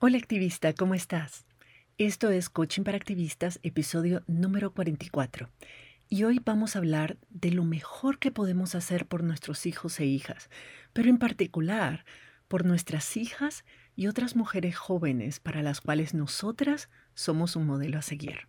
Hola activista, ¿cómo estás? Esto es Coaching para Activistas, episodio número 44. Y hoy vamos a hablar de lo mejor que podemos hacer por nuestros hijos e hijas, pero en particular por nuestras hijas y otras mujeres jóvenes para las cuales nosotras somos un modelo a seguir.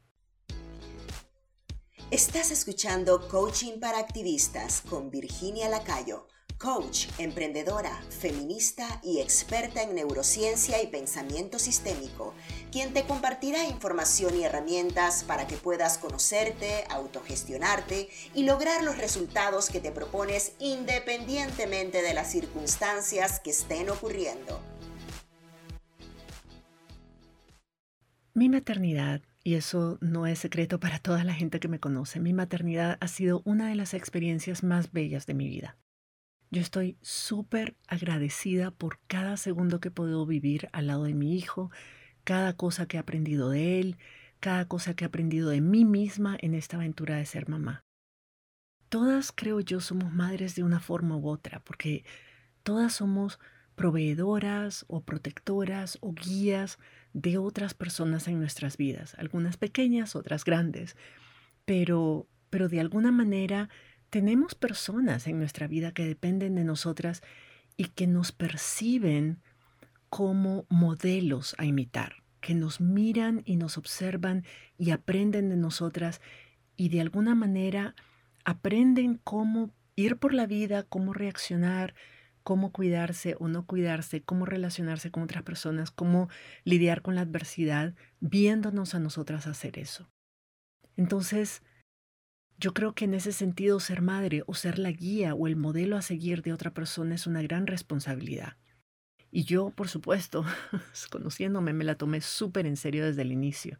Estás escuchando Coaching para Activistas con Virginia Lacayo, coach, emprendedora, feminista y experta en neurociencia y pensamiento sistémico, quien te compartirá información y herramientas para que puedas conocerte, autogestionarte y lograr los resultados que te propones independientemente de las circunstancias que estén ocurriendo. Mi maternidad, y eso no es secreto para toda la gente que me conoce, mi maternidad ha sido una de las experiencias más bellas de mi vida. Yo estoy súper agradecida por cada segundo que he podido vivir al lado de mi hijo, cada cosa que he aprendido de él, cada cosa que he aprendido de mí misma en esta aventura de ser mamá. Todas, creo yo, somos madres de una forma u otra, porque todas somos proveedoras o protectoras o guías de otras personas en nuestras vidas, algunas pequeñas, otras grandes, pero de alguna manera tenemos personas en nuestra vida que dependen de nosotras y que nos perciben como modelos a imitar, que nos miran y nos observan y aprenden de nosotras y de alguna manera aprenden cómo ir por la vida, cómo reaccionar, cómo cuidarse o no cuidarse, cómo relacionarse con otras personas, cómo lidiar con la adversidad, viéndonos a nosotras hacer eso. Entonces, yo creo que en ese sentido ser madre o ser la guía o el modelo a seguir de otra persona es una gran responsabilidad. Y yo, por supuesto, conociéndome, me la tomé súper en serio desde el inicio.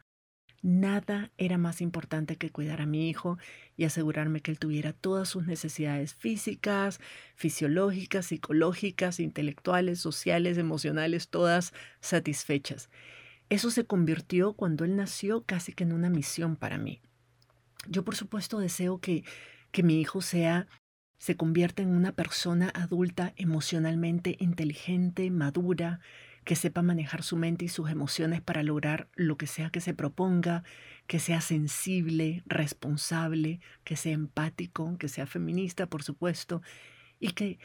Nada era más importante que cuidar a mi hijo y asegurarme que él tuviera todas sus necesidades físicas, fisiológicas, psicológicas, intelectuales, sociales, emocionales, todas satisfechas. Eso se convirtió cuando él nació casi que en una misión para mí. Yo, por supuesto, deseo que mi hijo se convierta en una persona adulta emocionalmente inteligente, madura, que sepa manejar su mente y sus emociones para lograr lo que sea que se proponga, que sea sensible, responsable, que sea empático, que sea feminista, por supuesto, y que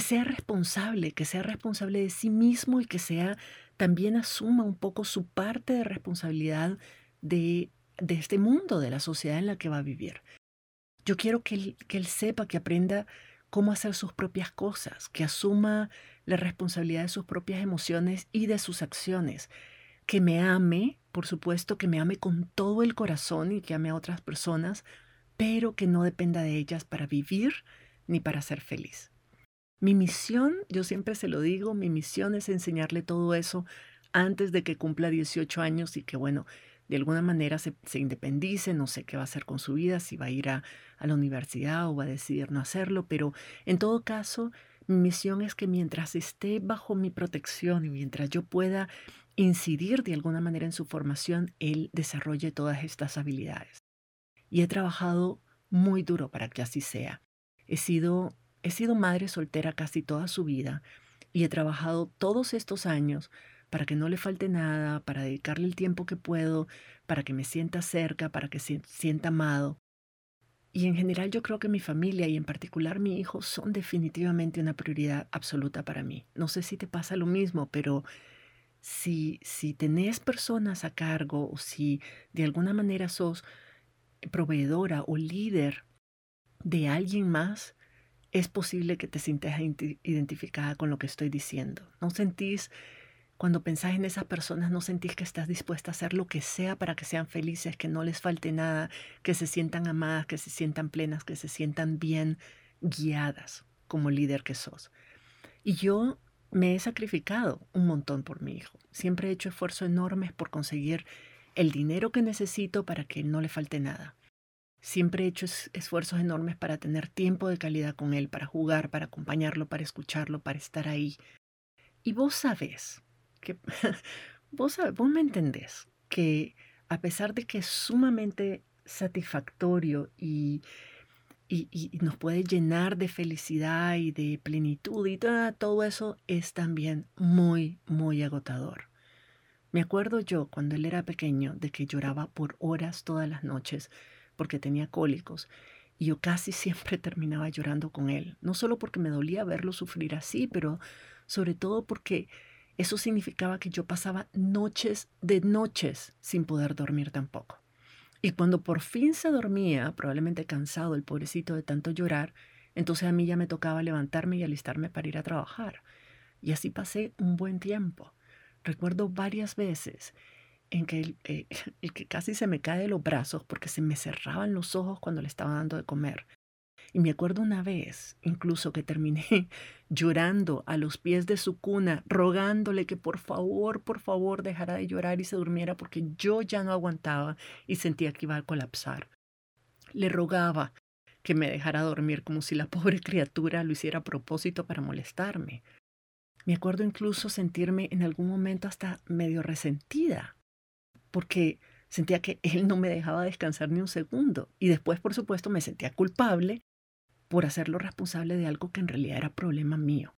sea responsable de sí mismo y que sea también asuma un poco su parte de responsabilidad de este mundo, de la sociedad en la que va a vivir. Yo quiero que él sepa, que aprenda cómo hacer sus propias cosas, que asuma la responsabilidad de sus propias emociones y de sus acciones, que me ame, por supuesto, que me ame con todo el corazón y que ame a otras personas, pero que no dependa de ellas para vivir ni para ser feliz. Mi misión, yo siempre se lo digo, mi misión es enseñarle todo eso antes de que cumpla 18 años y que, bueno, de alguna manera se independice, no sé qué va a hacer con su vida, si va a ir a la universidad o va a decidir no hacerlo, pero en todo caso, mi misión es que mientras esté bajo mi protección y mientras yo pueda incidir de alguna manera en su formación, él desarrolle todas estas habilidades. Y he trabajado muy duro para que así sea. He sido madre soltera casi toda su vida y he trabajado todos estos años para que no le falte nada, para dedicarle el tiempo que puedo, para que me sienta cerca, para que se sienta amado. Y en general yo creo que mi familia y en particular mi hijo son definitivamente una prioridad absoluta para mí. No sé si te pasa lo mismo, pero si tenés personas a cargo o si de alguna manera sos proveedora o líder de alguien más, es posible que te sientas identificada con lo que estoy diciendo. Cuando pensás en esas personas, no sentís que estás dispuesta a hacer lo que sea para que sean felices, que no les falte nada, que se sientan amadas, que se sientan plenas, que se sientan bien guiadas como líder que sos. Y yo me he sacrificado un montón por mi hijo. Siempre he hecho esfuerzos enormes por conseguir el dinero que necesito para que no le falte nada. Siempre he hecho esfuerzos enormes para tener tiempo de calidad con él, para jugar, para acompañarlo, para escucharlo, para estar ahí. Y vos me entendés que a pesar de que es sumamente satisfactorio y nos puede llenar de felicidad y de plenitud y todo eso, es también muy, muy agotador. Me acuerdo yo, cuando él era pequeño, de que lloraba por horas todas las noches porque tenía cólicos, y yo casi siempre terminaba llorando con él, no solo porque me dolía verlo sufrir así, pero sobre todo porque eso significaba que yo pasaba noches de noches sin poder dormir tampoco. Y cuando por fin se dormía, probablemente cansado el pobrecito de tanto llorar, entonces a mí ya me tocaba levantarme y alistarme para ir a trabajar. Y así pasé un buen tiempo. Recuerdo varias veces en que el que casi se me cae de los brazos porque se me cerraban los ojos cuando le estaba dando de comer. Y me acuerdo una vez, incluso, que terminé llorando a los pies de su cuna, rogándole que por favor, dejara de llorar y se durmiera porque yo ya no aguantaba y sentía que iba a colapsar. Le rogaba que me dejara dormir como si la pobre criatura lo hiciera a propósito para molestarme. Me acuerdo incluso sentirme en algún momento hasta medio resentida porque sentía que él no me dejaba descansar ni un segundo. Y después, por supuesto, me sentía culpable por hacerlo responsable de algo que en realidad era problema mío.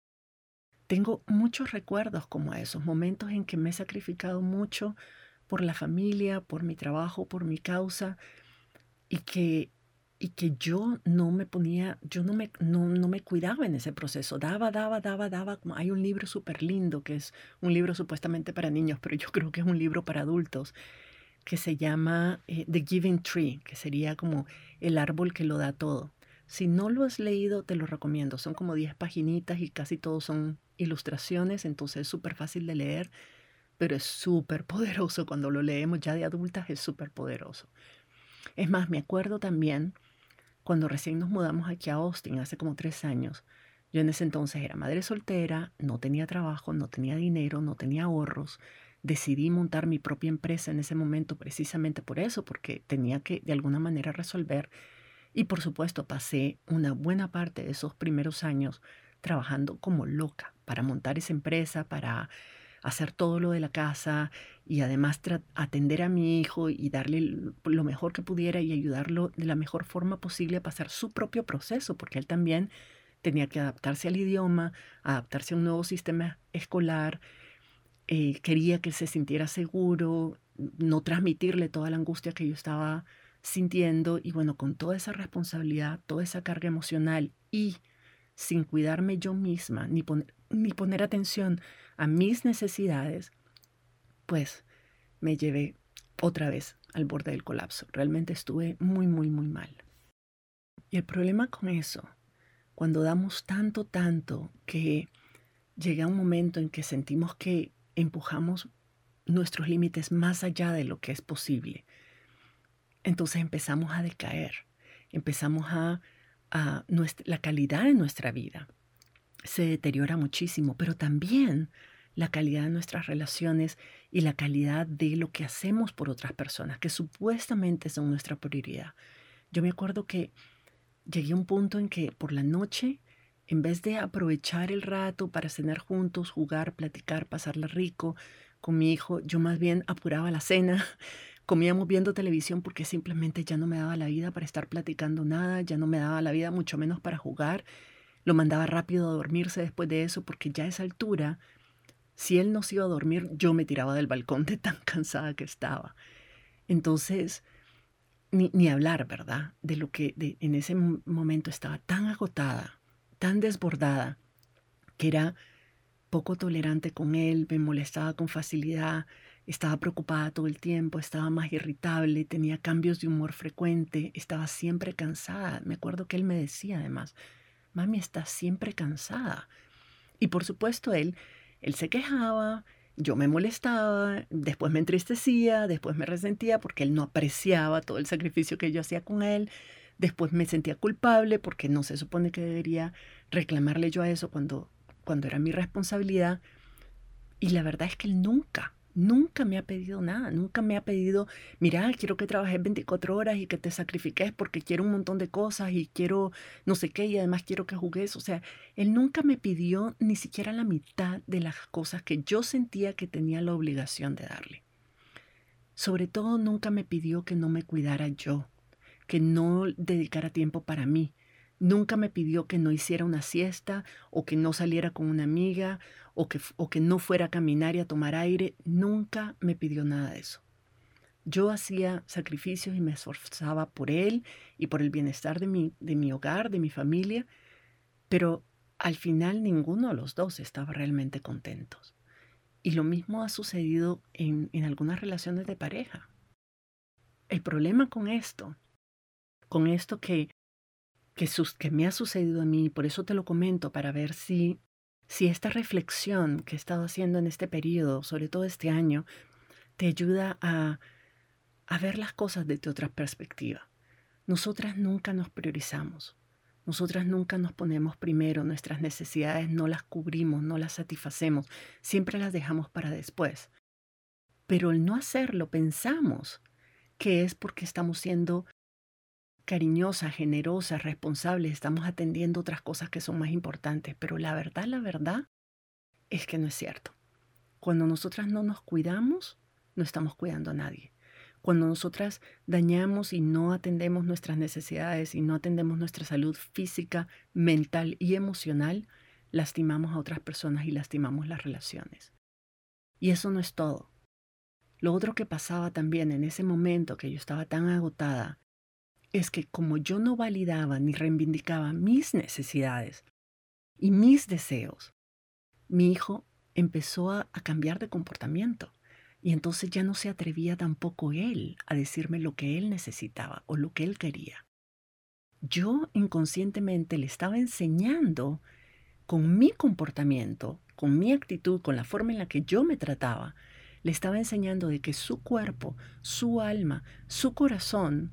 Tengo muchos recuerdos como esos, momentos en que me he sacrificado mucho por la familia, por mi trabajo, por mi causa, y que yo no me ponía, yo no me cuidaba en ese proceso. Daba. Hay un libro súper lindo, que es un libro supuestamente para niños, pero yo creo que es un libro para adultos, que se llama The Giving Tree, que sería como el árbol que lo da todo. Si no lo has leído, te lo recomiendo. Son como 10 paginitas y casi todos son ilustraciones, entonces es súper fácil de leer, pero es súper poderoso. Cuando lo leemos ya de adultas es súper poderoso. Es más, me acuerdo también cuando recién nos mudamos aquí a Austin, hace como 3 años. Yo en ese entonces era madre soltera, no tenía trabajo, no tenía dinero, no tenía ahorros. Decidí montar mi propia empresa en ese momento precisamente por eso, porque tenía que de alguna manera resolver. Y por supuesto pasé una buena parte de esos primeros años trabajando como loca para montar esa empresa, para hacer todo lo de la casa y además atender a mi hijo y darle lo mejor que pudiera y ayudarlo de la mejor forma posible a pasar su propio proceso, porque él también tenía que adaptarse al idioma, adaptarse a un nuevo sistema escolar. Quería que se sintiera seguro, no transmitirle toda la angustia que yo estaba sintiendo. Y bueno, con toda esa responsabilidad, toda esa carga emocional y sin cuidarme yo misma, ni poner atención a mis necesidades, pues me llevé otra vez al borde del colapso. Realmente estuve muy, muy, muy mal. Y el problema con eso, cuando damos tanto, que llega un momento en que sentimos que empujamos nuestros límites más allá de lo que es posible. Entonces empezamos a decaer, empezamos la calidad de nuestra vida se deteriora muchísimo, pero también la calidad de nuestras relaciones y la calidad de lo que hacemos por otras personas, que supuestamente son nuestra prioridad. Yo me acuerdo que llegué a un punto en que por la noche, en vez de aprovechar el rato para cenar juntos, jugar, platicar, pasarla rico con mi hijo, yo más bien apuraba la cena. Comíamos viendo televisión porque simplemente ya no me daba la vida para estar platicando nada, ya no me daba la vida mucho menos para jugar. Lo mandaba rápido a dormirse después de eso porque ya a esa altura, si él no se iba a dormir, yo me tiraba del balcón de tan cansada que estaba. Entonces, ni hablar, ¿verdad? De lo que en ese momento estaba tan agotada, tan desbordada, que era poco tolerante con él, me molestaba con facilidad, estaba preocupada todo el tiempo, estaba más irritable, tenía cambios de humor frecuente, estaba siempre cansada. Me acuerdo que él me decía además, mami, estás siempre cansada. Y por supuesto él se quejaba, yo me molestaba, después me entristecía, después me resentía porque él no apreciaba todo el sacrificio que yo hacía con él. Después me sentía culpable porque no se supone que debería reclamarle yo a eso cuando era mi responsabilidad. Y la verdad es que él nunca me ha pedido nada. Nunca me ha pedido, mira, quiero que trabajes 24 horas y que te sacrifiques porque quiero un montón de cosas y quiero no sé qué y además quiero que jugues. O sea, él nunca me pidió ni siquiera la mitad de las cosas que yo sentía que tenía la obligación de darle. Sobre todo, nunca me pidió que no me cuidara yo, que no dedicara tiempo para mí, Nunca me pidió que no hiciera una siesta o que no saliera con una amiga o que no fuera a caminar y a tomar aire. Nunca me pidió nada de eso. Yo hacía sacrificios y me esforzaba por él y por el bienestar de mi hogar, de mi familia, pero al final ninguno de los dos estaba realmente contentos. Y lo mismo ha sucedido en algunas relaciones de pareja. El problema con esto que me ha sucedido a mí, por eso te lo comento, para ver si esta reflexión que he estado haciendo en este periodo, sobre todo este año, te ayuda a ver las cosas desde otra perspectiva. Nosotras nunca nos priorizamos. Nosotras nunca nos ponemos primero, nuestras necesidades no las cubrimos, no las satisfacemos, siempre las dejamos para después. Pero el no hacerlo, pensamos que es porque estamos siendo cariñosas, generosas, responsables, estamos atendiendo otras cosas que son más importantes. Pero la verdad es que no es cierto. Cuando nosotras no nos cuidamos, no estamos cuidando a nadie. Cuando nosotras dañamos y no atendemos nuestras necesidades y no atendemos nuestra salud física, mental y emocional, lastimamos a otras personas y lastimamos las relaciones. Y eso no es todo. Lo otro que pasaba también en ese momento que yo estaba tan agotada es que como yo no validaba ni reivindicaba mis necesidades y mis deseos, mi hijo empezó a cambiar de comportamiento. Y entonces ya no se atrevía tampoco él a decirme lo que él necesitaba o lo que él quería. Yo inconscientemente le estaba enseñando con mi comportamiento, con mi actitud, con la forma en la que yo me trataba, le estaba enseñando de que su cuerpo, su alma, su corazón,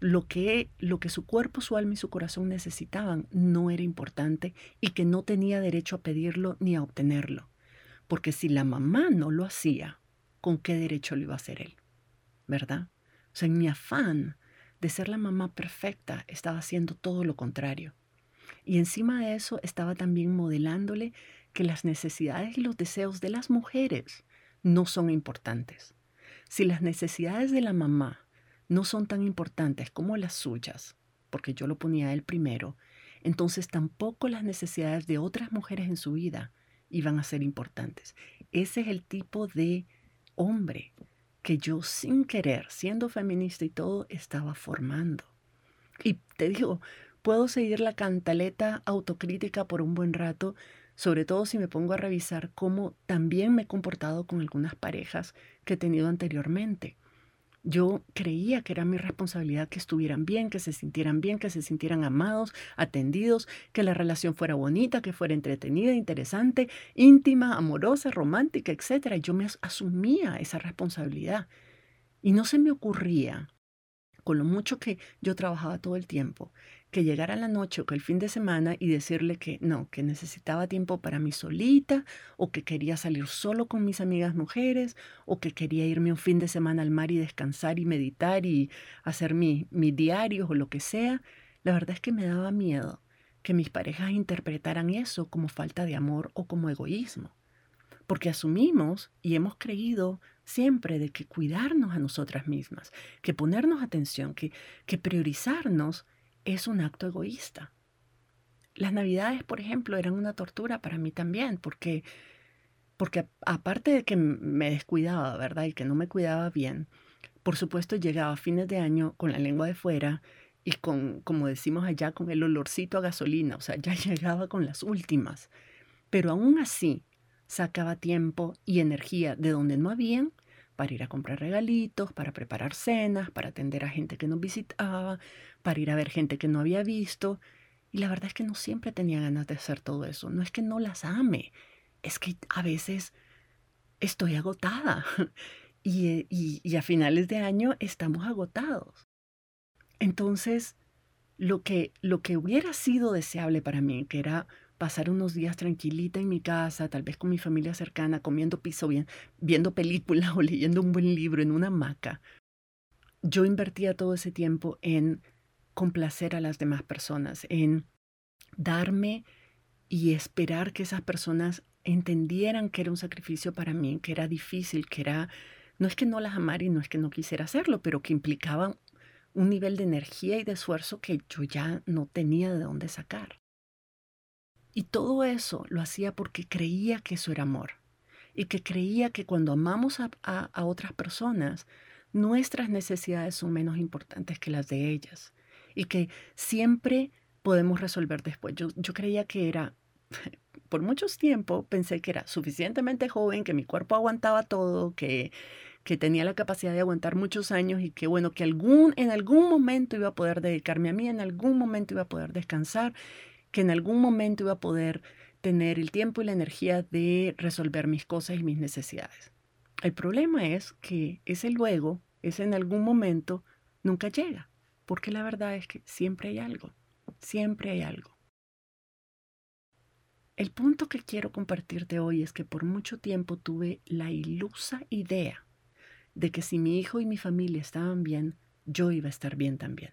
lo que su cuerpo, su alma y su corazón necesitaban no era importante y que no tenía derecho a pedirlo ni a obtenerlo. Porque si la mamá no lo hacía, ¿con qué derecho lo iba a hacer él? ¿Verdad? O sea, en mi afán de ser la mamá perfecta, estaba haciendo todo lo contrario. Y encima de eso, estaba también modelándole que las necesidades y los deseos de las mujeres no son importantes. Si las necesidades de la mamá no son tan importantes como las suyas, porque yo lo ponía a él primero, entonces tampoco las necesidades de otras mujeres en su vida iban a ser importantes. Ese es el tipo de hombre que yo sin querer, siendo feminista y todo, estaba formando. Y te digo, puedo seguir la cantaleta autocrítica por un buen rato, sobre todo si me pongo a revisar cómo también me he comportado con algunas parejas que he tenido anteriormente. Yo creía que era mi responsabilidad que estuvieran bien, que se sintieran amados, atendidos, que la relación fuera bonita, que fuera entretenida, interesante, íntima, amorosa, romántica, etc. Yo me asumía esa responsabilidad y no se me ocurría, con lo mucho que yo trabajaba todo el tiempo, que llegara la noche o que el fin de semana y decirle que no, que necesitaba tiempo para mí solita, o que quería salir solo con mis amigas mujeres, o que quería irme un fin de semana al mar y descansar y meditar y hacer mis diarios o lo que sea. La verdad es que me daba miedo que mis parejas interpretaran eso como falta de amor o como egoísmo, porque asumimos y hemos creído siempre de que cuidarnos a nosotras mismas, que ponernos atención, que priorizarnos es un acto egoísta. Las Navidades, por ejemplo, eran una tortura para mí también, porque aparte de que me descuidaba, ¿verdad? Y que no me cuidaba bien, por supuesto llegaba a fines de año con la lengua de fuera y con, como decimos allá, con el olorcito a gasolina, o sea, ya llegaba con las últimas. Pero aún así, sacaba tiempo y energía de donde no habían para ir a comprar regalitos, para preparar cenas, para atender a gente que nos visitaba, para ir a ver gente que no había visto. Y la verdad es que no siempre tenía ganas de hacer todo eso. No es que no las ame, es que a veces estoy agotada y a finales de año estamos agotados. Entonces, lo que hubiera sido deseable para mí, que era pasar unos días tranquilita en mi casa, tal vez con mi familia cercana, comiendo pizza, viendo películas o leyendo un buen libro en una hamaca. Yo invertía todo ese tiempo en complacer a las demás personas, en darme y esperar que esas personas entendieran que era un sacrificio para mí, que era difícil, que era, no es que no las amara y no es que no quisiera hacerlo, pero que implicaba un nivel de energía y de esfuerzo que yo ya no tenía de dónde sacar. Y todo eso lo hacía porque creía que eso era amor y que creía que cuando amamos a otras personas, nuestras necesidades son menos importantes que las de ellas y que siempre podemos resolver después. Yo creía que era... Por mucho tiempo pensé que era suficientemente joven, que mi cuerpo aguantaba todo, que tenía la capacidad de aguantar muchos años y que bueno, que en algún momento iba a poder dedicarme a mí, en algún momento iba a poder descansar, que en algún momento iba a poder tener el tiempo y la energía de resolver mis cosas y mis necesidades. El problema es que ese luego, ese en algún momento, nunca llega, porque la verdad es que siempre hay algo. El punto que quiero compartirte hoy es que por mucho tiempo tuve la ilusa idea de que si mi hijo y mi familia estaban bien, yo iba a estar bien también.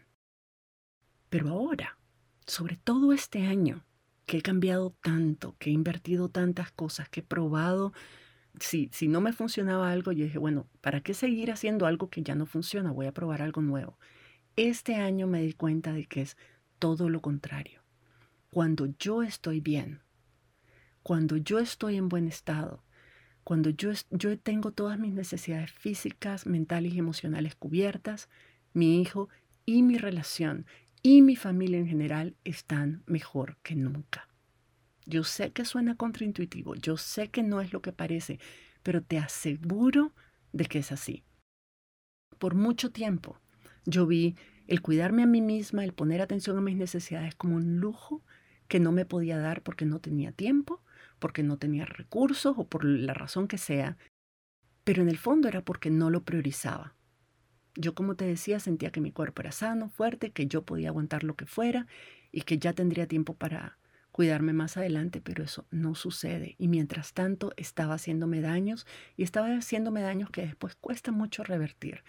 Pero ahora, sobre todo este año, que he cambiado tanto, que he invertido tantas cosas, que he probado, si no me funcionaba algo, yo dije, bueno, ¿para qué seguir haciendo algo que ya no funciona? Voy a probar algo nuevo. Este año me di cuenta de que es todo lo contrario. Cuando yo estoy bien, cuando yo estoy en buen estado, cuando yo tengo todas mis necesidades físicas, mentales y emocionales cubiertas, mi hijo y mi relación y mi familia en general están mejor que nunca. Yo sé que suena contraintuitivo, yo sé que no es lo que parece, pero te aseguro de que es así. Por mucho tiempo yo vi el cuidarme a mí misma, el poner atención a mis necesidades como un lujo que no me podía dar porque no tenía tiempo, porque no tenía recursos o por la razón que sea, pero en el fondo era porque no lo priorizaba. Yo, como te decía, sentía que mi cuerpo era sano, fuerte, que yo podía aguantar lo que fuera y que ya tendría tiempo para cuidarme más adelante, pero eso no sucede. Y mientras tanto estaba haciéndome daños que después cuesta mucho revertir.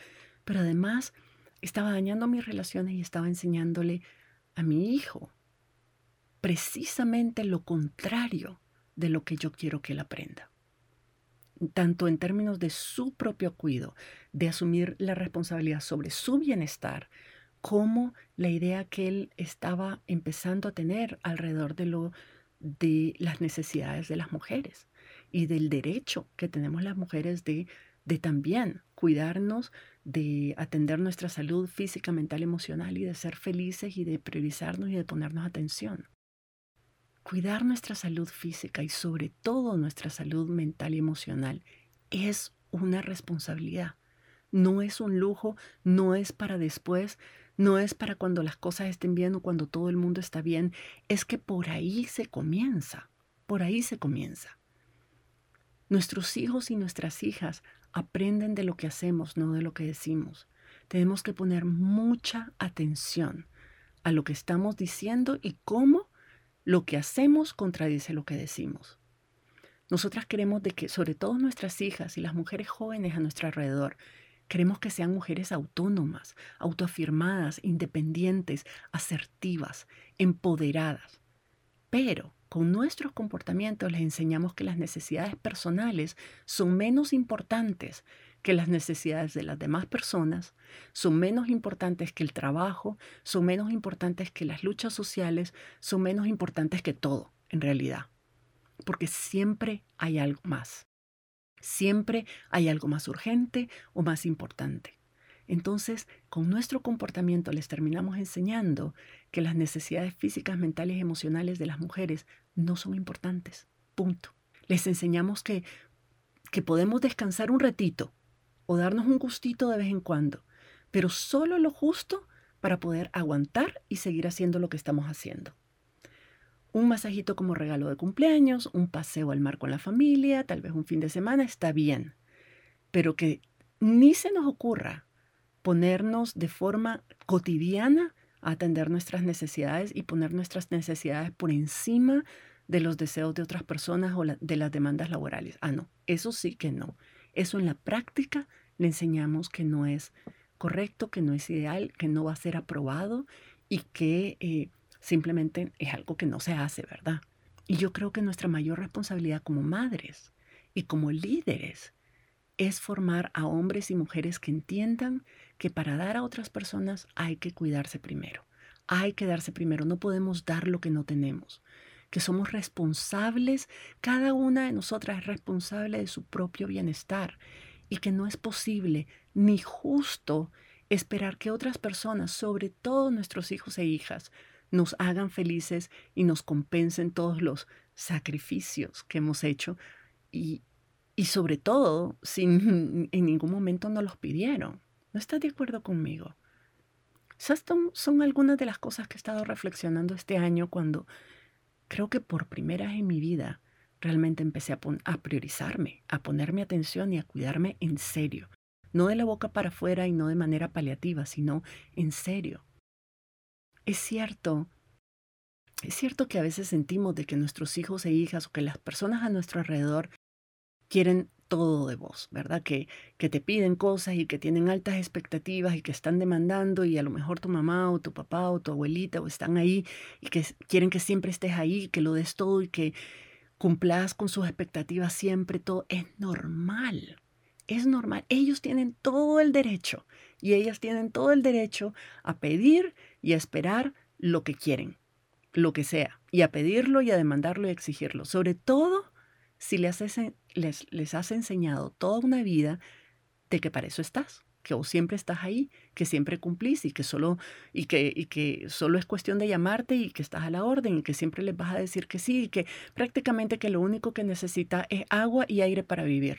Pero además estaba dañando mis relaciones y estaba enseñándole a mi hijo precisamente lo contrario de lo que yo quiero que él aprenda, tanto en términos de su propio cuidado, de asumir la responsabilidad sobre su bienestar, como la idea que él estaba empezando a tener alrededor de las necesidades de las mujeres y del derecho que tenemos las mujeres de también cuidarnos, de atender nuestra salud física, mental, emocional y de ser felices y de priorizarnos y de ponernos atención. Cuidar nuestra salud física y sobre todo nuestra salud mental y emocional es una responsabilidad. No es un lujo, no es para después, no es para cuando las cosas estén bien o cuando todo el mundo está bien. Es que por ahí se comienza. Nuestros hijos y nuestras hijas aprenden de lo que hacemos, no de lo que decimos. Tenemos que poner mucha atención a lo que estamos diciendo y cómo lo que hacemos contradice lo que decimos. Nosotras queremos que, sobre todo nuestras hijas y las mujeres jóvenes a nuestro alrededor, queremos que sean mujeres autónomas, autoafirmadas, independientes, asertivas, empoderadas. Pero con nuestros comportamientos les enseñamos que las necesidades personales son menos importantes que las necesidades de las demás personas, son menos importantes que el trabajo, son menos importantes que las luchas sociales, son menos importantes que todo, en realidad. Porque siempre hay algo más. Siempre hay algo más urgente o más importante. Entonces, con nuestro comportamiento les terminamos enseñando que las necesidades físicas, mentales y emocionales de las mujeres no son importantes. Punto. Les enseñamos que podemos descansar un ratito o darnos un gustito de vez en cuando, pero solo lo justo para poder aguantar y seguir haciendo lo que estamos haciendo. Un masajito como regalo de cumpleaños, un paseo al mar con la familia, tal vez un fin de semana, está bien. Pero que ni se nos ocurra ponernos de forma cotidiana a atender nuestras necesidades y poner nuestras necesidades por encima de los deseos de otras personas o de las demandas laborales. Ah, no, eso sí que no. Eso en la práctica le enseñamos que no es correcto, que no es ideal, que no va a ser aprobado y que simplemente es algo que no se hace, ¿verdad? Y yo creo que nuestra mayor responsabilidad como madres y como líderes es formar a hombres y mujeres que entiendan que para dar a otras personas hay que cuidarse primero, hay que darse primero, no podemos dar lo que no tenemos, que somos responsables, cada una de nosotras es responsable de su propio bienestar y que no es posible ni justo esperar que otras personas, sobre todo nuestros hijos e hijas, nos hagan felices y nos compensen todos los sacrificios que hemos hecho y sobre todo, sin, en ningún momento nos los pidieron. ¿No estás de acuerdo conmigo? Esas son algunas de las cosas que he estado reflexionando este año cuando creo que por primera vez en mi vida realmente empecé a priorizarme, a ponerme atención y a cuidarme en serio. No de la boca para afuera y no de manera paliativa, sino en serio. Es cierto que a veces sentimos de que nuestros hijos e hijas o que las personas a nuestro alrededor quieren todo de vos, ¿verdad? Que te piden cosas y que tienen altas expectativas y que están demandando y a lo mejor tu mamá o tu papá o tu abuelita o están ahí y que quieren que siempre estés ahí, que lo des todo y que cumplas con sus expectativas siempre, todo. Es normal. Ellos tienen todo el derecho y ellas tienen todo el derecho a pedir y a esperar lo que quieren, lo que sea, y a pedirlo y a demandarlo y a exigirlo, sobre todo si les has enseñado toda una vida de que para eso estás, que vos siempre estás ahí, que siempre cumplís y que solo es cuestión de llamarte y que estás a la orden y que siempre les vas a decir que sí y que prácticamente que lo único que necesita es agua y aire para vivir.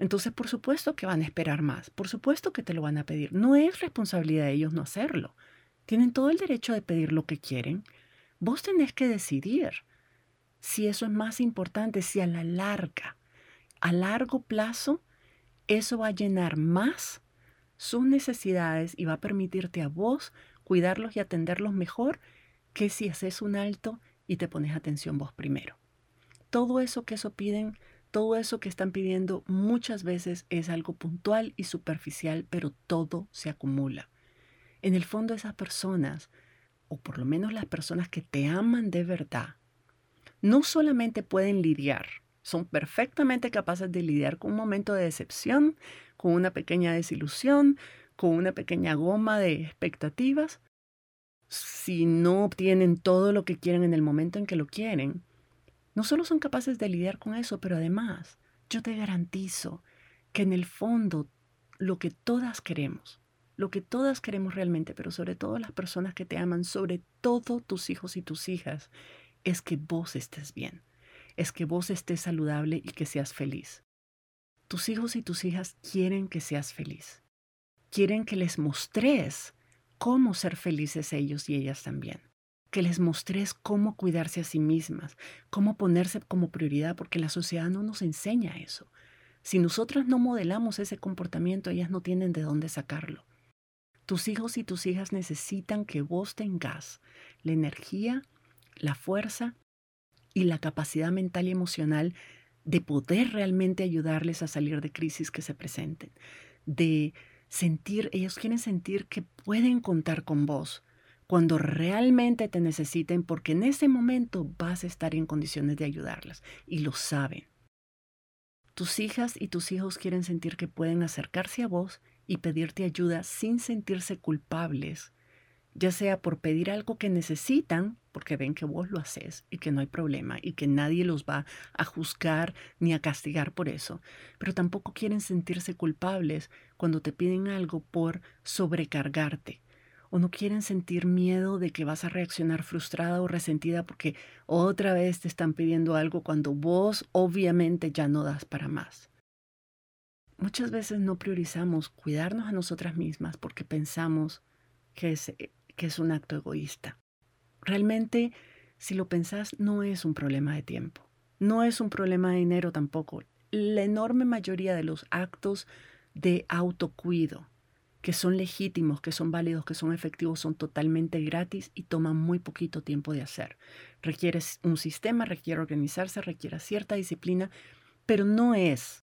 Entonces, por supuesto que van a esperar más, por supuesto que te lo van a pedir. No es responsabilidad de ellos no hacerlo. Tienen todo el derecho de pedir lo que quieren. Vos tenés que decidir si eso es más importante, si a largo plazo, eso va a llenar más sus necesidades y va a permitirte a vos cuidarlos y atenderlos mejor que si haces un alto y te pones atención vos primero. Todo eso que están pidiendo muchas veces es algo puntual y superficial, pero todo se acumula. En el fondo esas personas, o por lo menos las personas que te aman de verdad, no solamente pueden lidiar, son perfectamente capaces de lidiar con un momento de decepción, con una pequeña desilusión, con una pequeña goma de expectativas, si no obtienen todo lo que quieren en el momento en que lo quieren. No solo son capaces de lidiar con eso, pero además yo te garantizo que en el fondo lo que todas queremos realmente, pero sobre todo las personas que te aman, sobre todo tus hijos y tus hijas, es que vos estés bien, es que vos estés saludable y que seas feliz. Tus hijos y tus hijas quieren que seas feliz, quieren que les mostres cómo ser felices ellos y ellas también. Que les mostres cómo cuidarse a sí mismas, cómo ponerse como prioridad, porque la sociedad no nos enseña eso. Si nosotras no modelamos ese comportamiento, ellas no tienen de dónde sacarlo. Tus hijos y tus hijas necesitan que vos tengas la energía, la fuerza y la capacidad mental y emocional de poder realmente ayudarles a salir de crisis que se presenten, de sentir, ellos quieren sentir que pueden contar con vos, cuando realmente te necesiten, porque en ese momento vas a estar en condiciones de ayudarlas, y lo saben. Tus hijas y tus hijos quieren sentir que pueden acercarse a vos y pedirte ayuda sin sentirse culpables, ya sea por pedir algo que necesitan, porque ven que vos lo haces y que no hay problema, y que nadie los va a juzgar ni a castigar por eso, pero tampoco quieren sentirse culpables cuando te piden algo por sobrecargarte, o no quieren sentir miedo de que vas a reaccionar frustrada o resentida porque otra vez te están pidiendo algo cuando vos obviamente ya no das para más. Muchas veces no priorizamos cuidarnos a nosotras mismas porque pensamos que es un acto egoísta. Realmente, si lo pensás, no es un problema de tiempo. No es un problema de dinero tampoco. La enorme mayoría de los actos de autocuido que son legítimos, que son válidos, que son efectivos, son totalmente gratis y toman muy poquito tiempo de hacer. Requiere un sistema, requiere organizarse, requiere cierta disciplina, pero no es,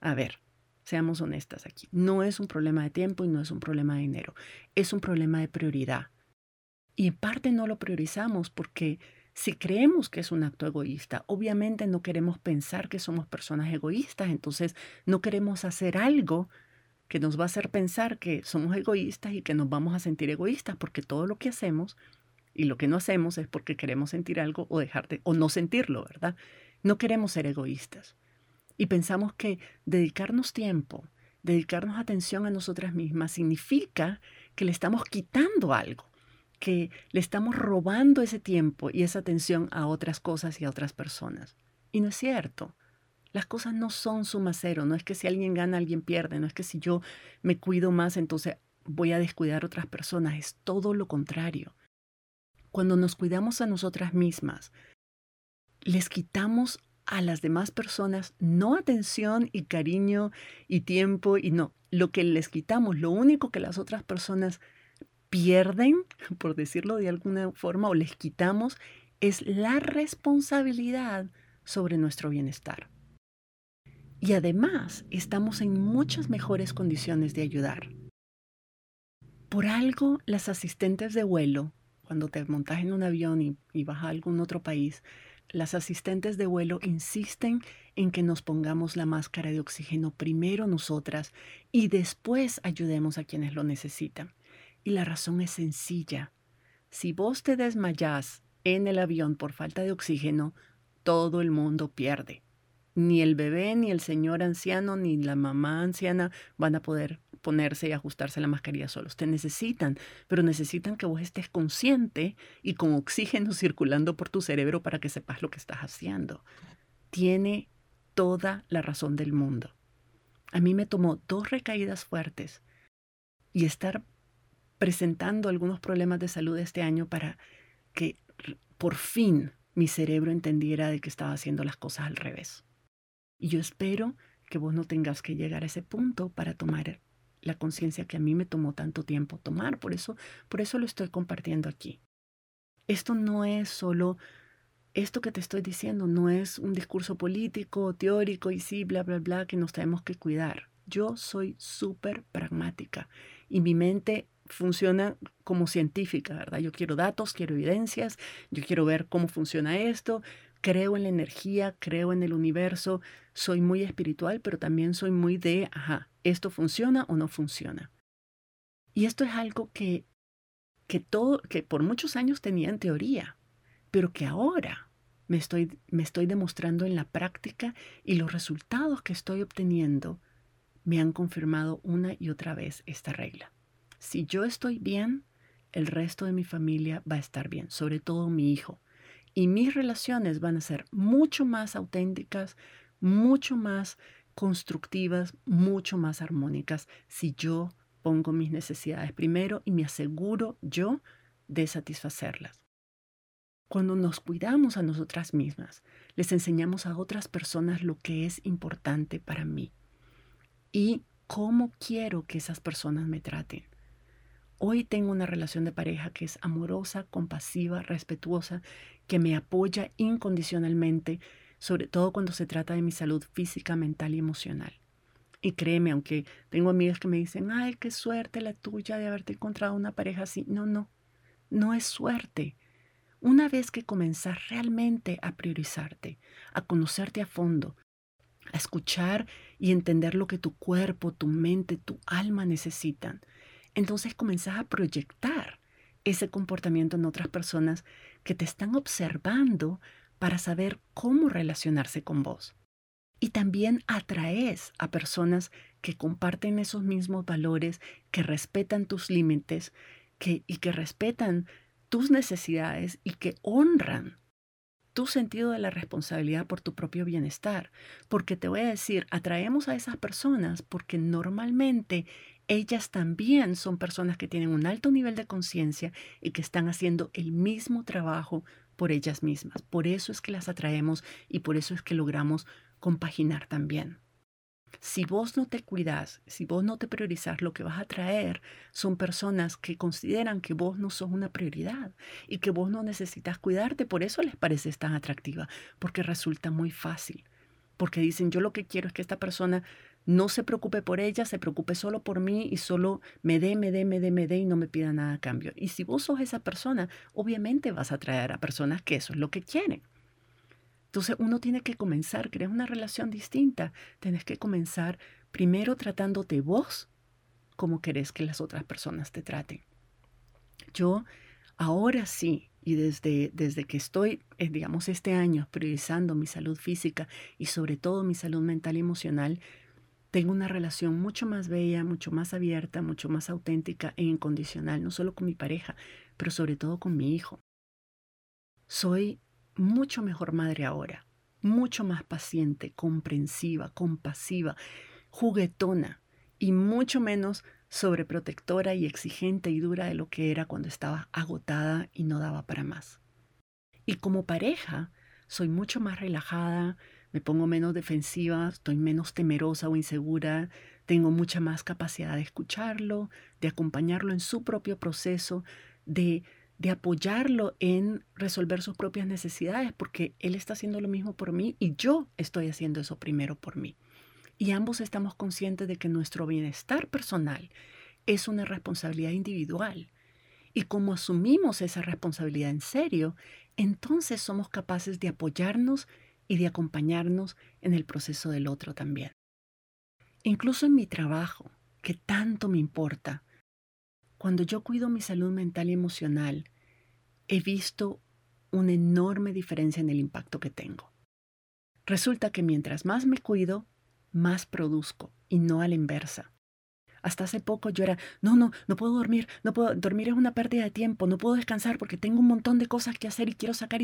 a ver, seamos honestas aquí, no es un problema de tiempo y no es un problema de dinero, es un problema de prioridad. Y en parte no lo priorizamos porque Si creemos que es un acto egoísta, obviamente no queremos pensar que somos personas egoístas, entonces no queremos hacer algo que nos va a hacer pensar que somos egoístas y que nos vamos a sentir egoístas, porque todo lo que hacemos y lo que no hacemos es porque queremos sentir algo o o no sentirlo, ¿verdad? No queremos ser egoístas. Y pensamos que dedicarnos tiempo, dedicarnos atención a nosotras mismas significa que le estamos quitando algo, que le estamos robando ese tiempo y esa atención a otras cosas y a otras personas. Y no es cierto. Las cosas no son suma cero. No es que si alguien gana, alguien pierde. No es que si yo me cuido más, entonces voy a descuidar a otras personas. Es todo lo contrario. Cuando nos cuidamos a nosotras mismas, les quitamos a las demás personas no atención y cariño y tiempo y no. Lo que les quitamos, lo único que las otras personas pierden, por decirlo de alguna forma, o les quitamos, es la responsabilidad sobre nuestro bienestar. Y además estamos en muchas mejores condiciones de ayudar. Por algo, las asistentes de vuelo, cuando te montas en un avión y vas a algún otro país, las asistentes de vuelo insisten en que nos pongamos la máscara de oxígeno primero nosotras y después ayudemos a quienes lo necesitan. Y la razón es sencilla. Si vos te desmayás en el avión por falta de oxígeno, todo el mundo pierde. Ni el bebé, ni el señor anciano, ni la mamá anciana van a poder ponerse y ajustarse la mascarilla solos. Te necesitan, pero necesitan que vos estés consciente y con oxígeno circulando por tu cerebro para que sepas lo que estás haciendo. Tiene toda la razón del mundo. A mí me tomó 2 recaídas fuertes y estar presentando algunos problemas de salud este año para que por fin mi cerebro entendiera de que estaba haciendo las cosas al revés. Y yo espero que vos no tengas que llegar a ese punto para tomar la conciencia que a mí me tomó tanto tiempo tomar. Por eso lo estoy compartiendo aquí. Esto no es solo, esto que te estoy diciendo no es un discurso político, teórico y sí, bla, bla, bla, que nos tenemos que cuidar. Yo soy súper pragmática y mi mente funciona como científica, ¿verdad? Yo quiero datos, quiero evidencias, yo quiero ver cómo funciona esto, creo en la energía, creo en el universo, soy muy espiritual, pero también soy muy de, esto funciona o no funciona. Y esto es algo que por muchos años tenía en teoría, pero que ahora me estoy demostrando en la práctica y los resultados que estoy obteniendo me han confirmado una y otra vez esta regla. Si yo estoy bien, el resto de mi familia va a estar bien, sobre todo mi hijo. Y mis relaciones van a ser mucho más auténticas, mucho más constructivas, mucho más armónicas si yo pongo mis necesidades primero y me aseguro yo de satisfacerlas. Cuando nos cuidamos a nosotras mismas, les enseñamos a otras personas lo que es importante para mí y cómo quiero que esas personas me traten. Hoy tengo una relación de pareja que es amorosa, compasiva, respetuosa, que me apoya incondicionalmente, sobre todo cuando se trata de mi salud física, mental y emocional. Y créeme, aunque tengo amigas que me dicen, ¡ay, qué suerte la tuya de haberte encontrado una pareja así! No es suerte. Una vez que comenzás realmente a priorizarte, a conocerte a fondo, a escuchar y entender lo que tu cuerpo, tu mente, tu alma necesitan, entonces comenzás a proyectar ese comportamiento en otras personas que te están observando para saber cómo relacionarse con vos. Y también atraes a personas que comparten esos mismos valores, que respetan tus límites y que respetan tus necesidades y que honran tu sentido de la responsabilidad por tu propio bienestar. Porque te voy a decir, atraemos a esas personas porque normalmente ellas también son personas que tienen un alto nivel de conciencia y que están haciendo el mismo trabajo por ellas mismas. Por eso es que las atraemos y por eso es que logramos compaginar también. Si vos no te cuidás, si vos no te priorizás, lo que vas a atraer son personas que consideran que vos no sos una prioridad y que vos no necesitas cuidarte. Por eso les pareces tan atractiva, porque resulta muy fácil. Porque dicen, yo lo que quiero es que esta persona no se preocupe por ella, se preocupe solo por mí y solo me dé y no me pida nada a cambio. Y si vos sos esa persona, obviamente vas a atraer a personas que eso es lo que quieren. Entonces uno tiene que comenzar, crear una relación distinta. Tenés que comenzar primero tratándote vos como querés que las otras personas te traten. Yo ahora sí, y desde que estoy, digamos, este año priorizando mi salud física y sobre todo mi salud mental y emocional, tengo una relación mucho más bella, mucho más abierta, mucho más auténtica e incondicional, no solo con mi pareja, pero sobre todo con mi hijo. Soy mucho mejor madre ahora, mucho más paciente, comprensiva, compasiva, juguetona y mucho menos sobreprotectora y exigente y dura de lo que era cuando estaba agotada y no daba para más. Y como pareja, soy mucho más relajada, me pongo menos defensiva, estoy menos temerosa o insegura, tengo mucha más capacidad de escucharlo, de acompañarlo en su propio proceso, de apoyarlo en resolver sus propias necesidades, porque él está haciendo lo mismo por mí y yo estoy haciendo eso primero por mí. Y ambos estamos conscientes de que nuestro bienestar personal es una responsabilidad individual. Y como asumimos esa responsabilidad en serio, entonces somos capaces de apoyarnos y de acompañarnos en el proceso del otro también. Incluso en mi trabajo, que tanto me importa, cuando yo cuido mi salud mental y emocional, he visto una enorme diferencia en el impacto que tengo. Resulta que mientras más me cuido, más produzco y no a la inversa. Hasta hace poco yo era, no puedo dormir, es una pérdida de tiempo, no puedo descansar porque tengo un montón de cosas que hacer y quiero sacar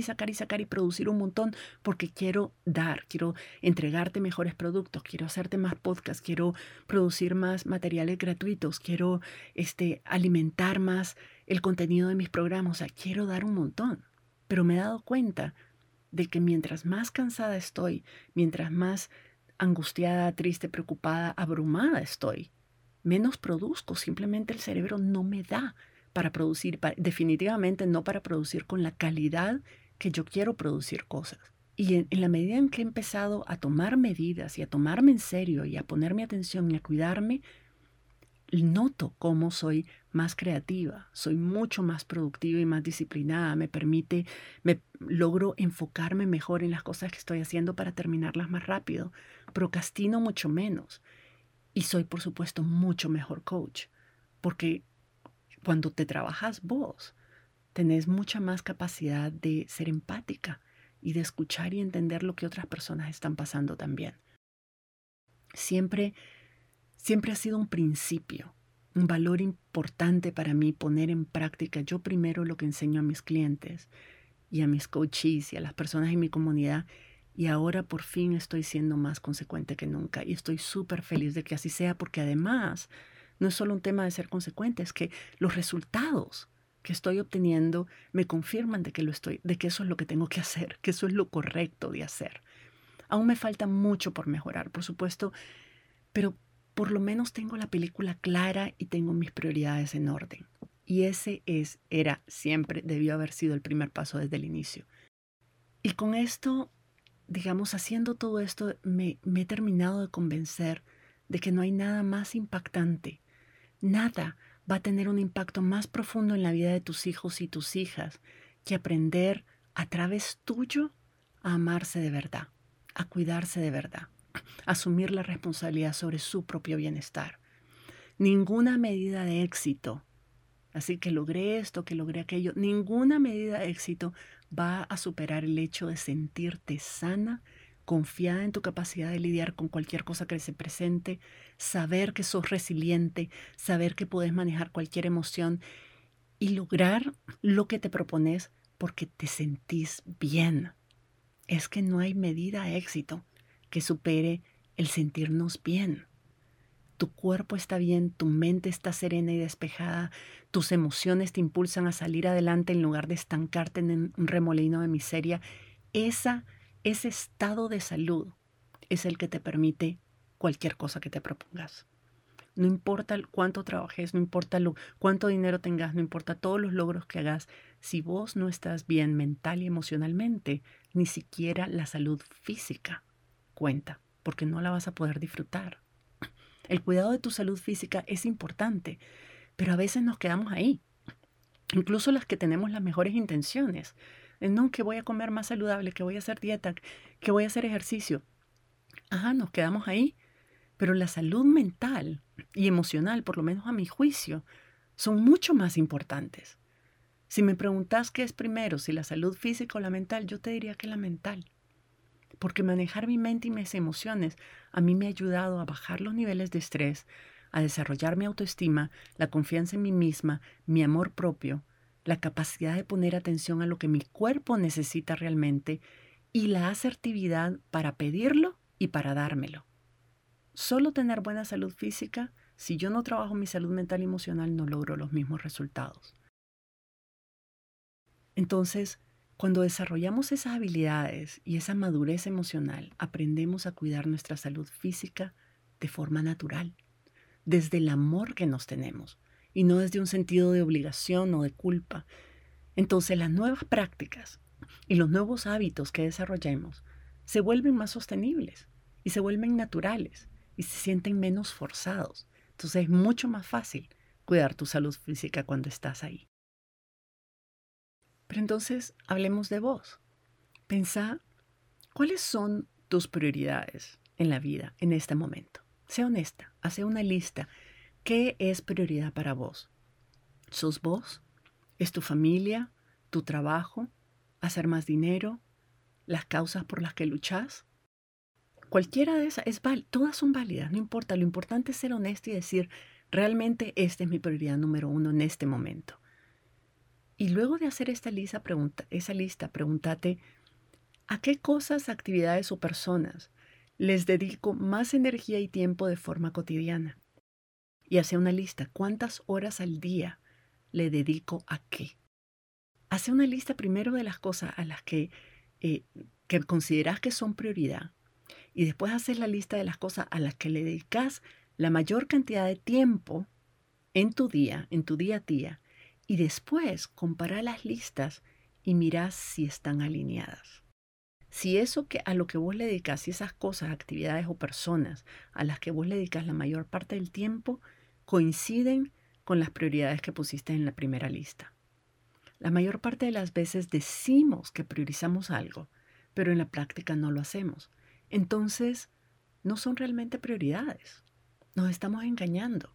y producir un montón porque quiero dar, quiero entregarte mejores productos, quiero hacerte más podcasts, quiero producir más materiales gratuitos, quiero alimentar más el contenido de mis programas, o sea, quiero dar un montón. Pero me he dado cuenta de que mientras más cansada estoy, mientras más angustiada, triste, preocupada, abrumada estoy, menos produzco, simplemente el cerebro no me da para producir, definitivamente no para producir con la calidad que yo quiero producir cosas. Y en la medida en que he empezado a tomar medidas y a tomarme en serio y a ponerme atención y a cuidarme, noto cómo soy más creativa, soy mucho más productiva y más disciplinada, logro enfocarme mejor en las cosas que estoy haciendo para terminarlas más rápido, procrastino mucho menos. Y soy, por supuesto, mucho mejor coach, porque cuando te trabajas vos, tenés mucha más capacidad de ser empática y de escuchar y entender lo que otras personas están pasando también. Siempre ha sido un principio, un valor importante para mí poner en práctica yo primero lo que enseño a mis clientes y a mis coaches y a las personas en mi comunidad. Y ahora por fin estoy siendo más consecuente que nunca y estoy súper feliz de que así sea, porque además no es solo un tema de ser consecuente, es que los resultados que estoy obteniendo me confirman de que eso es lo que tengo que hacer, que eso es lo correcto de hacer. Aún me falta mucho por mejorar, por supuesto, pero por lo menos tengo la película clara y tengo mis prioridades en orden. Y debió haber sido el primer paso desde el inicio. Y con esto, digamos, haciendo todo esto, me he terminado de convencer de que no hay nada más impactante. Nada va a tener un impacto más profundo en la vida de tus hijos y tus hijas que aprender a través tuyo a amarse de verdad, a cuidarse de verdad, a asumir la responsabilidad sobre su propio bienestar. Ninguna medida de éxito, así que logré esto, que logré aquello, ninguna medida de éxito va a superar el hecho de sentirte sana, confiada en tu capacidad de lidiar con cualquier cosa que se presente, saber que sos resiliente, saber que puedes manejar cualquier emoción y lograr lo que te propones porque te sentís bien. Es que no hay medida de éxito que supere el sentirnos bien. Tu cuerpo está bien, tu mente está serena y despejada, tus emociones te impulsan a salir adelante en lugar de estancarte en un remolino de miseria. Ese estado de salud es el que te permite cualquier cosa que te propongas. No importa cuánto trabajes, no importa cuánto dinero tengas, no importa todos los logros que hagas, si vos no estás bien mental y emocionalmente, ni siquiera la salud física cuenta, porque no la vas a poder disfrutar. El cuidado de tu salud física es importante, pero a veces nos quedamos ahí. Incluso las que tenemos las mejores intenciones. No, que voy a comer más saludable, que voy a hacer dieta, que voy a hacer ejercicio. Ajá, nos quedamos ahí. Pero la salud mental y emocional, por lo menos a mi juicio, son mucho más importantes. Si me preguntas qué es primero, si la salud física o la mental, yo te diría que la mental. Porque manejar mi mente y mis emociones a mí me ha ayudado a bajar los niveles de estrés, a desarrollar mi autoestima, la confianza en mí misma, mi amor propio, la capacidad de poner atención a lo que mi cuerpo necesita realmente y la asertividad para pedirlo y para dármelo. Solo tener buena salud física, si yo no trabajo mi salud mental y emocional, no logro los mismos resultados. Entonces, cuando desarrollamos esas habilidades y esa madurez emocional, aprendemos a cuidar nuestra salud física de forma natural, desde el amor que nos tenemos y no desde un sentido de obligación o de culpa. Entonces, las nuevas prácticas y los nuevos hábitos que desarrollemos se vuelven más sostenibles y se vuelven naturales y se sienten menos forzados. Entonces, es mucho más fácil cuidar tu salud física cuando estás ahí. Pero entonces, hablemos de vos. Pensá, ¿cuáles son tus prioridades en la vida en este momento? Sé honesta, haz una lista. ¿Qué es prioridad para vos? ¿Sos vos? ¿Es tu familia? ¿Tu trabajo? ¿Hacer más dinero? ¿Las causas por las que luchás? Cualquiera de esas, todas son válidas, no importa. Lo importante es ser honesta y decir, realmente esta es mi prioridad número uno en este momento. Y luego de hacer esa lista, pregúntate, ¿a qué cosas, actividades o personas les dedico más energía y tiempo de forma cotidiana? Y hace una lista, ¿cuántas horas al día le dedico a qué? Hace una lista primero de las cosas a las que consideras que son prioridad y después haces la lista de las cosas a las que le dedicas la mayor cantidad de tiempo en tu día a día. Y después compara las listas y mira si están alineadas. Si eso a lo que vos le dedicas, si esas cosas, actividades o personas a las que vos le dedicas la mayor parte del tiempo coinciden con las prioridades que pusiste en la primera lista. La mayor parte de las veces decimos que priorizamos algo, pero en la práctica no lo hacemos. Entonces, no son realmente prioridades. Nos estamos engañando.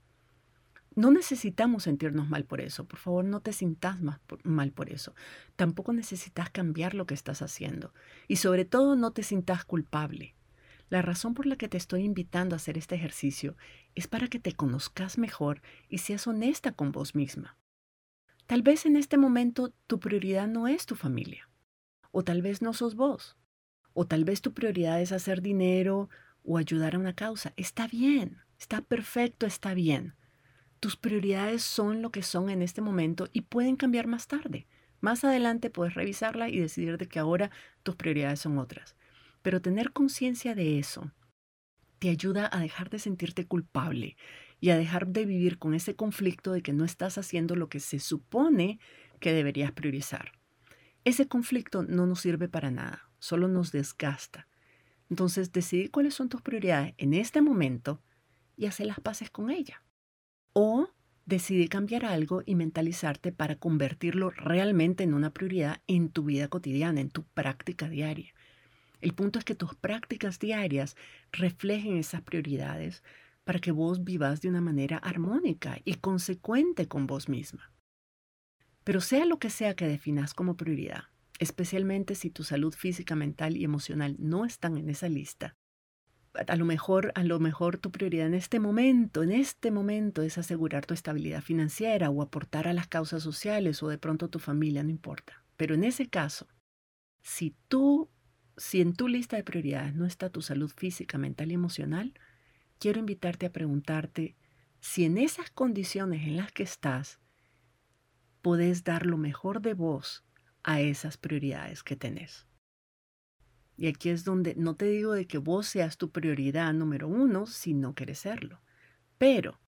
No necesitamos sentirnos mal por eso. Por favor, no te sientas mal por eso. Tampoco necesitas cambiar lo que estás haciendo. Y sobre todo, no te sientas culpable. La razón por la que te estoy invitando a hacer este ejercicio es para que te conozcas mejor y seas honesta con vos misma. Tal vez en este momento tu prioridad no es tu familia. O tal vez no sos vos. O tal vez tu prioridad es hacer dinero o ayudar a una causa. Está bien. Está perfecto. Está bien. Tus prioridades son lo que son en este momento y pueden cambiar más tarde. Más adelante puedes revisarla y decidir de que ahora tus prioridades son otras. Pero tener conciencia de eso te ayuda a dejar de sentirte culpable y a dejar de vivir con ese conflicto de que no estás haciendo lo que se supone que deberías priorizar. Ese conflicto no nos sirve para nada, solo nos desgasta. Entonces, decidí cuáles son tus prioridades en este momento y hacer las paces con ella. O decidir cambiar algo y mentalizarte para convertirlo realmente en una prioridad en tu vida cotidiana, en tu práctica diaria. El punto es que tus prácticas diarias reflejen esas prioridades para que vos vivas de una manera armónica y consecuente con vos misma. Pero sea lo que sea que definas como prioridad, especialmente si tu salud física, mental y emocional no están en esa lista, A lo mejor tu prioridad en este momento es asegurar tu estabilidad financiera o aportar a las causas sociales o de pronto tu familia, no importa. Pero en ese caso, si en tu lista de prioridades no está tu salud física, mental y emocional, quiero invitarte a preguntarte si en esas condiciones en las que estás podés dar lo mejor de vos a esas prioridades que tenés. Y aquí es donde no te digo de que vos seas tu prioridad número uno si no querés serlo. Pero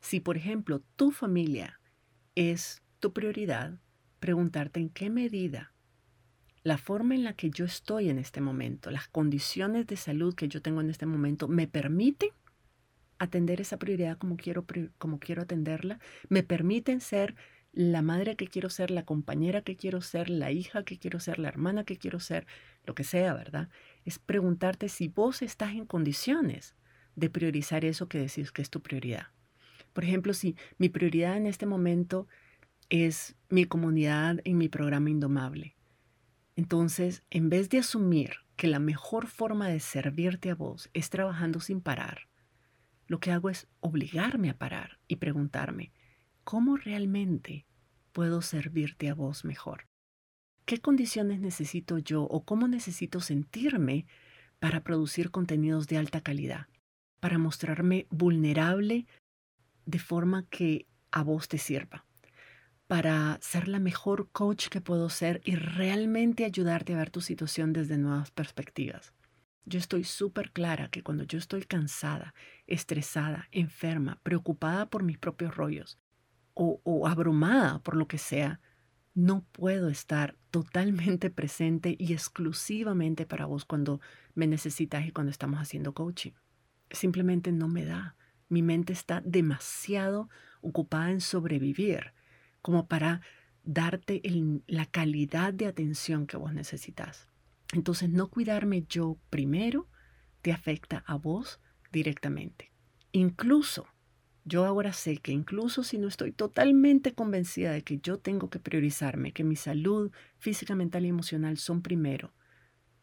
si, por ejemplo, tu familia es tu prioridad, preguntarte en qué medida la forma en la que yo estoy en este momento, las condiciones de salud que yo tengo en este momento, me permiten atender esa prioridad como quiero atenderla, me permiten ser la madre que quiero ser, la compañera que quiero ser, la hija que quiero ser, la hermana que quiero ser, lo que sea, ¿verdad? Es preguntarte si vos estás en condiciones de priorizar eso que decís que es tu prioridad. Por ejemplo, si mi prioridad en este momento es mi comunidad en mi programa Indomable, entonces, en vez de asumir que la mejor forma de servirte a vos es trabajando sin parar, lo que hago es obligarme a parar y preguntarme, ¿cómo realmente puedo servirte a vos mejor? ¿Qué condiciones necesito yo o cómo necesito sentirme para producir contenidos de alta calidad? Para mostrarme vulnerable de forma que a vos te sirva. Para ser la mejor coach que puedo ser y realmente ayudarte a ver tu situación desde nuevas perspectivas. Yo estoy súper clara que cuando yo estoy cansada, estresada, enferma, preocupada por mis propios rollos o abrumada por lo que sea, no puedo estar totalmente presente y exclusivamente para vos cuando me necesitas y cuando estamos haciendo coaching. Simplemente no me da. Mi mente está demasiado ocupada en sobrevivir como para darte la calidad de atención que vos necesitas. Entonces, no cuidarme yo primero te afecta a vos directamente. Incluso, yo ahora sé que incluso si no estoy totalmente convencida de que yo tengo que priorizarme, que mi salud física, mental y emocional son primero,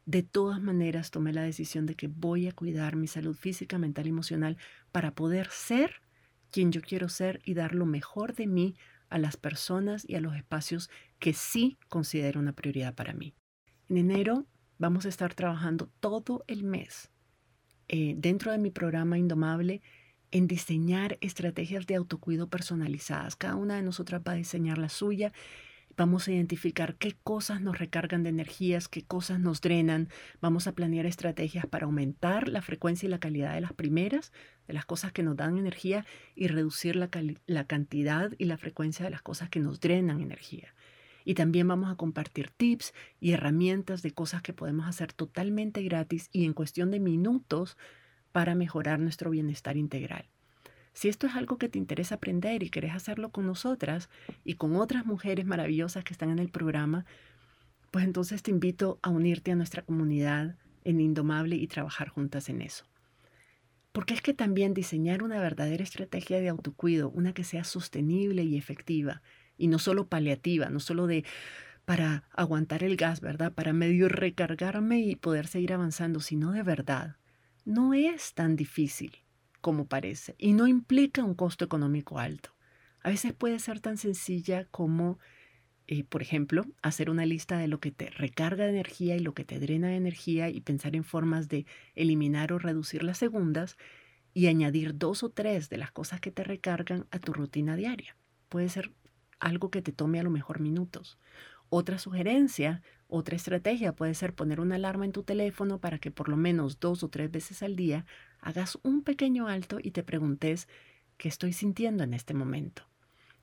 de todas maneras tomé la decisión de que voy a cuidar mi salud física, mental y emocional para poder ser quien yo quiero ser y dar lo mejor de mí a las personas y a los espacios que sí considero una prioridad para mí. En enero vamos a estar trabajando todo el mes dentro de mi programa Indomable en diseñar estrategias de autocuido personalizadas. Cada una de nosotras va a diseñar la suya. Vamos a identificar qué cosas nos recargan de energías, qué cosas nos drenan. Vamos a planear estrategias para aumentar la frecuencia y la calidad de las primeras, de las cosas que nos dan energía, y reducir la cantidad y la frecuencia de las cosas que nos drenan energía. Y también vamos a compartir tips y herramientas de cosas que podemos hacer totalmente gratis y en cuestión de minutos para mejorar nuestro bienestar integral. Si esto es algo que te interesa aprender y querés hacerlo con nosotras y con otras mujeres maravillosas que están en el programa, pues entonces te invito a unirte a nuestra comunidad en Indomable y trabajar juntas en eso. Porque es que también diseñar una verdadera estrategia de autocuido, una que sea sostenible y efectiva, y no solo paliativa, no solo para aguantar el gas, ¿verdad? Para medio recargarme y poder seguir avanzando, sino de verdad. No es tan difícil como parece y no implica un costo económico alto. A veces puede ser tan sencilla como, por ejemplo, hacer una lista de lo que te recarga de energía y lo que te drena de energía y pensar en formas de eliminar o reducir las segundas y añadir 2 o 3 de las cosas que te recargan a tu rutina diaria. Puede ser algo que te tome a lo mejor minutos. Otra sugerencia, otra estrategia puede ser poner una alarma en tu teléfono para que por lo menos 2 o 3 veces al día hagas un pequeño alto y te preguntes qué estoy sintiendo en este momento.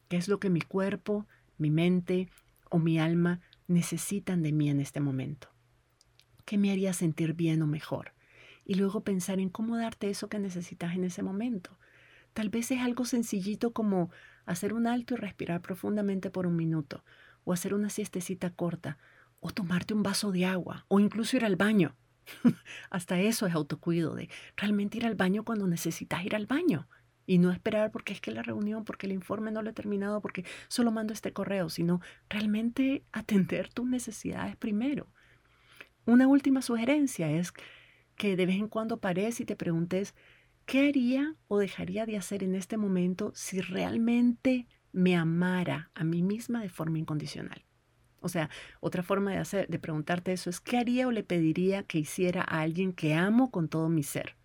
¿Qué es lo que mi cuerpo, mi mente o mi alma necesitan de mí en este momento? ¿Qué me haría sentir bien o mejor? Y luego pensar en cómo darte eso que necesitas en ese momento. Tal vez es algo sencillito como hacer un alto y respirar profundamente por un minuto, o hacer una siestecita corta, o tomarte un vaso de agua, o incluso ir al baño. Hasta eso es autocuido, de realmente ir al baño cuando necesitas ir al baño, y no esperar porque es que la reunión, porque el informe no lo he terminado, porque solo mando este correo, sino realmente atender tus necesidades primero. Una última sugerencia es que de vez en cuando pares y te preguntes, ¿qué haría o dejaría de hacer en este momento si realmente me amara a mí misma de forma incondicional? O sea, otra forma de preguntarte eso es, ¿qué haría o le pediría que hiciera a alguien que amo con todo mi ser?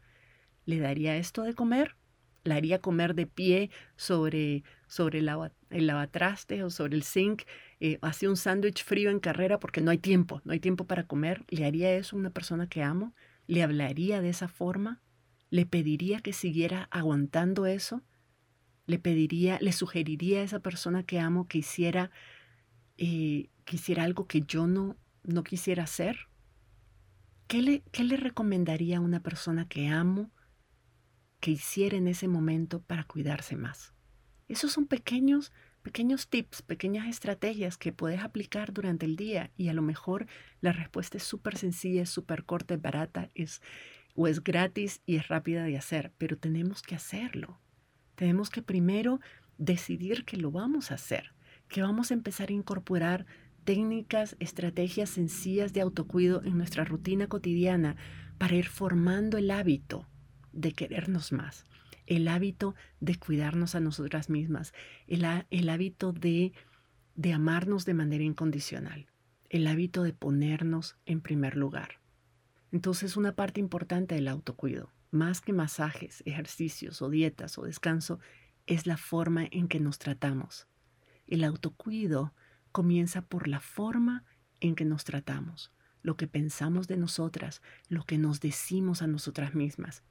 ¿Le daría esto de comer? ¿La haría comer de pie sobre el lavatrastes o sobre el sink? ¿Hacía un sándwich frío en carrera porque no hay tiempo para comer? ¿Le haría eso a una persona que amo? ¿Le hablaría de esa forma? ¿Le pediría que siguiera aguantando eso? Le sugeriría a esa persona que amo que hiciera algo que yo no quisiera hacer? ¿Qué le recomendaría a una persona que amo que hiciera en ese momento para cuidarse más. Esos son pequeños tips, pequeñas estrategias que puedes aplicar durante el día y a lo mejor la respuesta es súper sencilla, es súper corta, es barata, es gratis y es rápida de hacer, pero tenemos que hacerlo. Tenemos que primero decidir que lo vamos a hacer, que vamos a empezar a incorporar técnicas, estrategias sencillas de autocuido en nuestra rutina cotidiana para ir formando el hábito de querernos más. El hábito de cuidarnos a nosotras mismas, el hábito de amarnos de manera incondicional, el hábito de ponernos en primer lugar. Entonces, una parte importante del autocuido, más que masajes, ejercicios o dietas o descanso, es la forma en que nos tratamos. El autocuido comienza por la forma en que nos tratamos, lo que pensamos de nosotras, lo que nos decimos a nosotras mismas.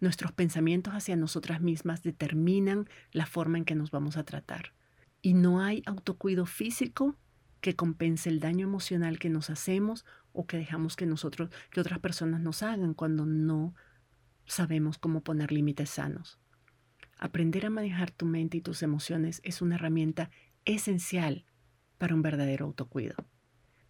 Nuestros pensamientos hacia nosotras mismas determinan la forma en que nos vamos a tratar. Y no hay autocuido físico que compense el daño emocional que nos hacemos o que dejamos que otras personas nos hagan cuando no sabemos cómo poner límites sanos. Aprender a manejar tu mente y tus emociones es una herramienta esencial para un verdadero autocuido.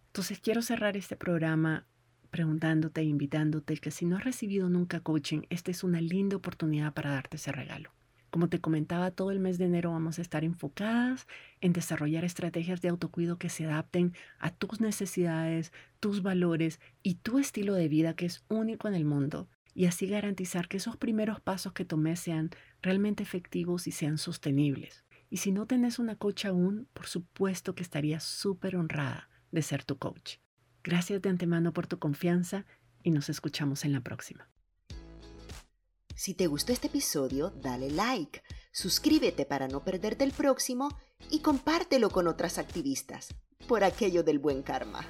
Entonces quiero cerrar este programa preguntándote e invitándote que si no has recibido nunca coaching, esta es una linda oportunidad para darte ese regalo. Como te comentaba, todo el mes de enero vamos a estar enfocadas en desarrollar estrategias de autocuido que se adapten a tus necesidades, tus valores y tu estilo de vida que es único en el mundo y así garantizar que esos primeros pasos que tomes sean realmente efectivos y sean sostenibles. Y si no tenés una coach aún, por supuesto que estaría súper honrada de ser tu coach. Gracias de antemano por tu confianza y nos escuchamos en la próxima. Si te gustó este episodio, dale like, suscríbete para no perderte el próximo y compártelo con otras activistas por aquello del buen karma.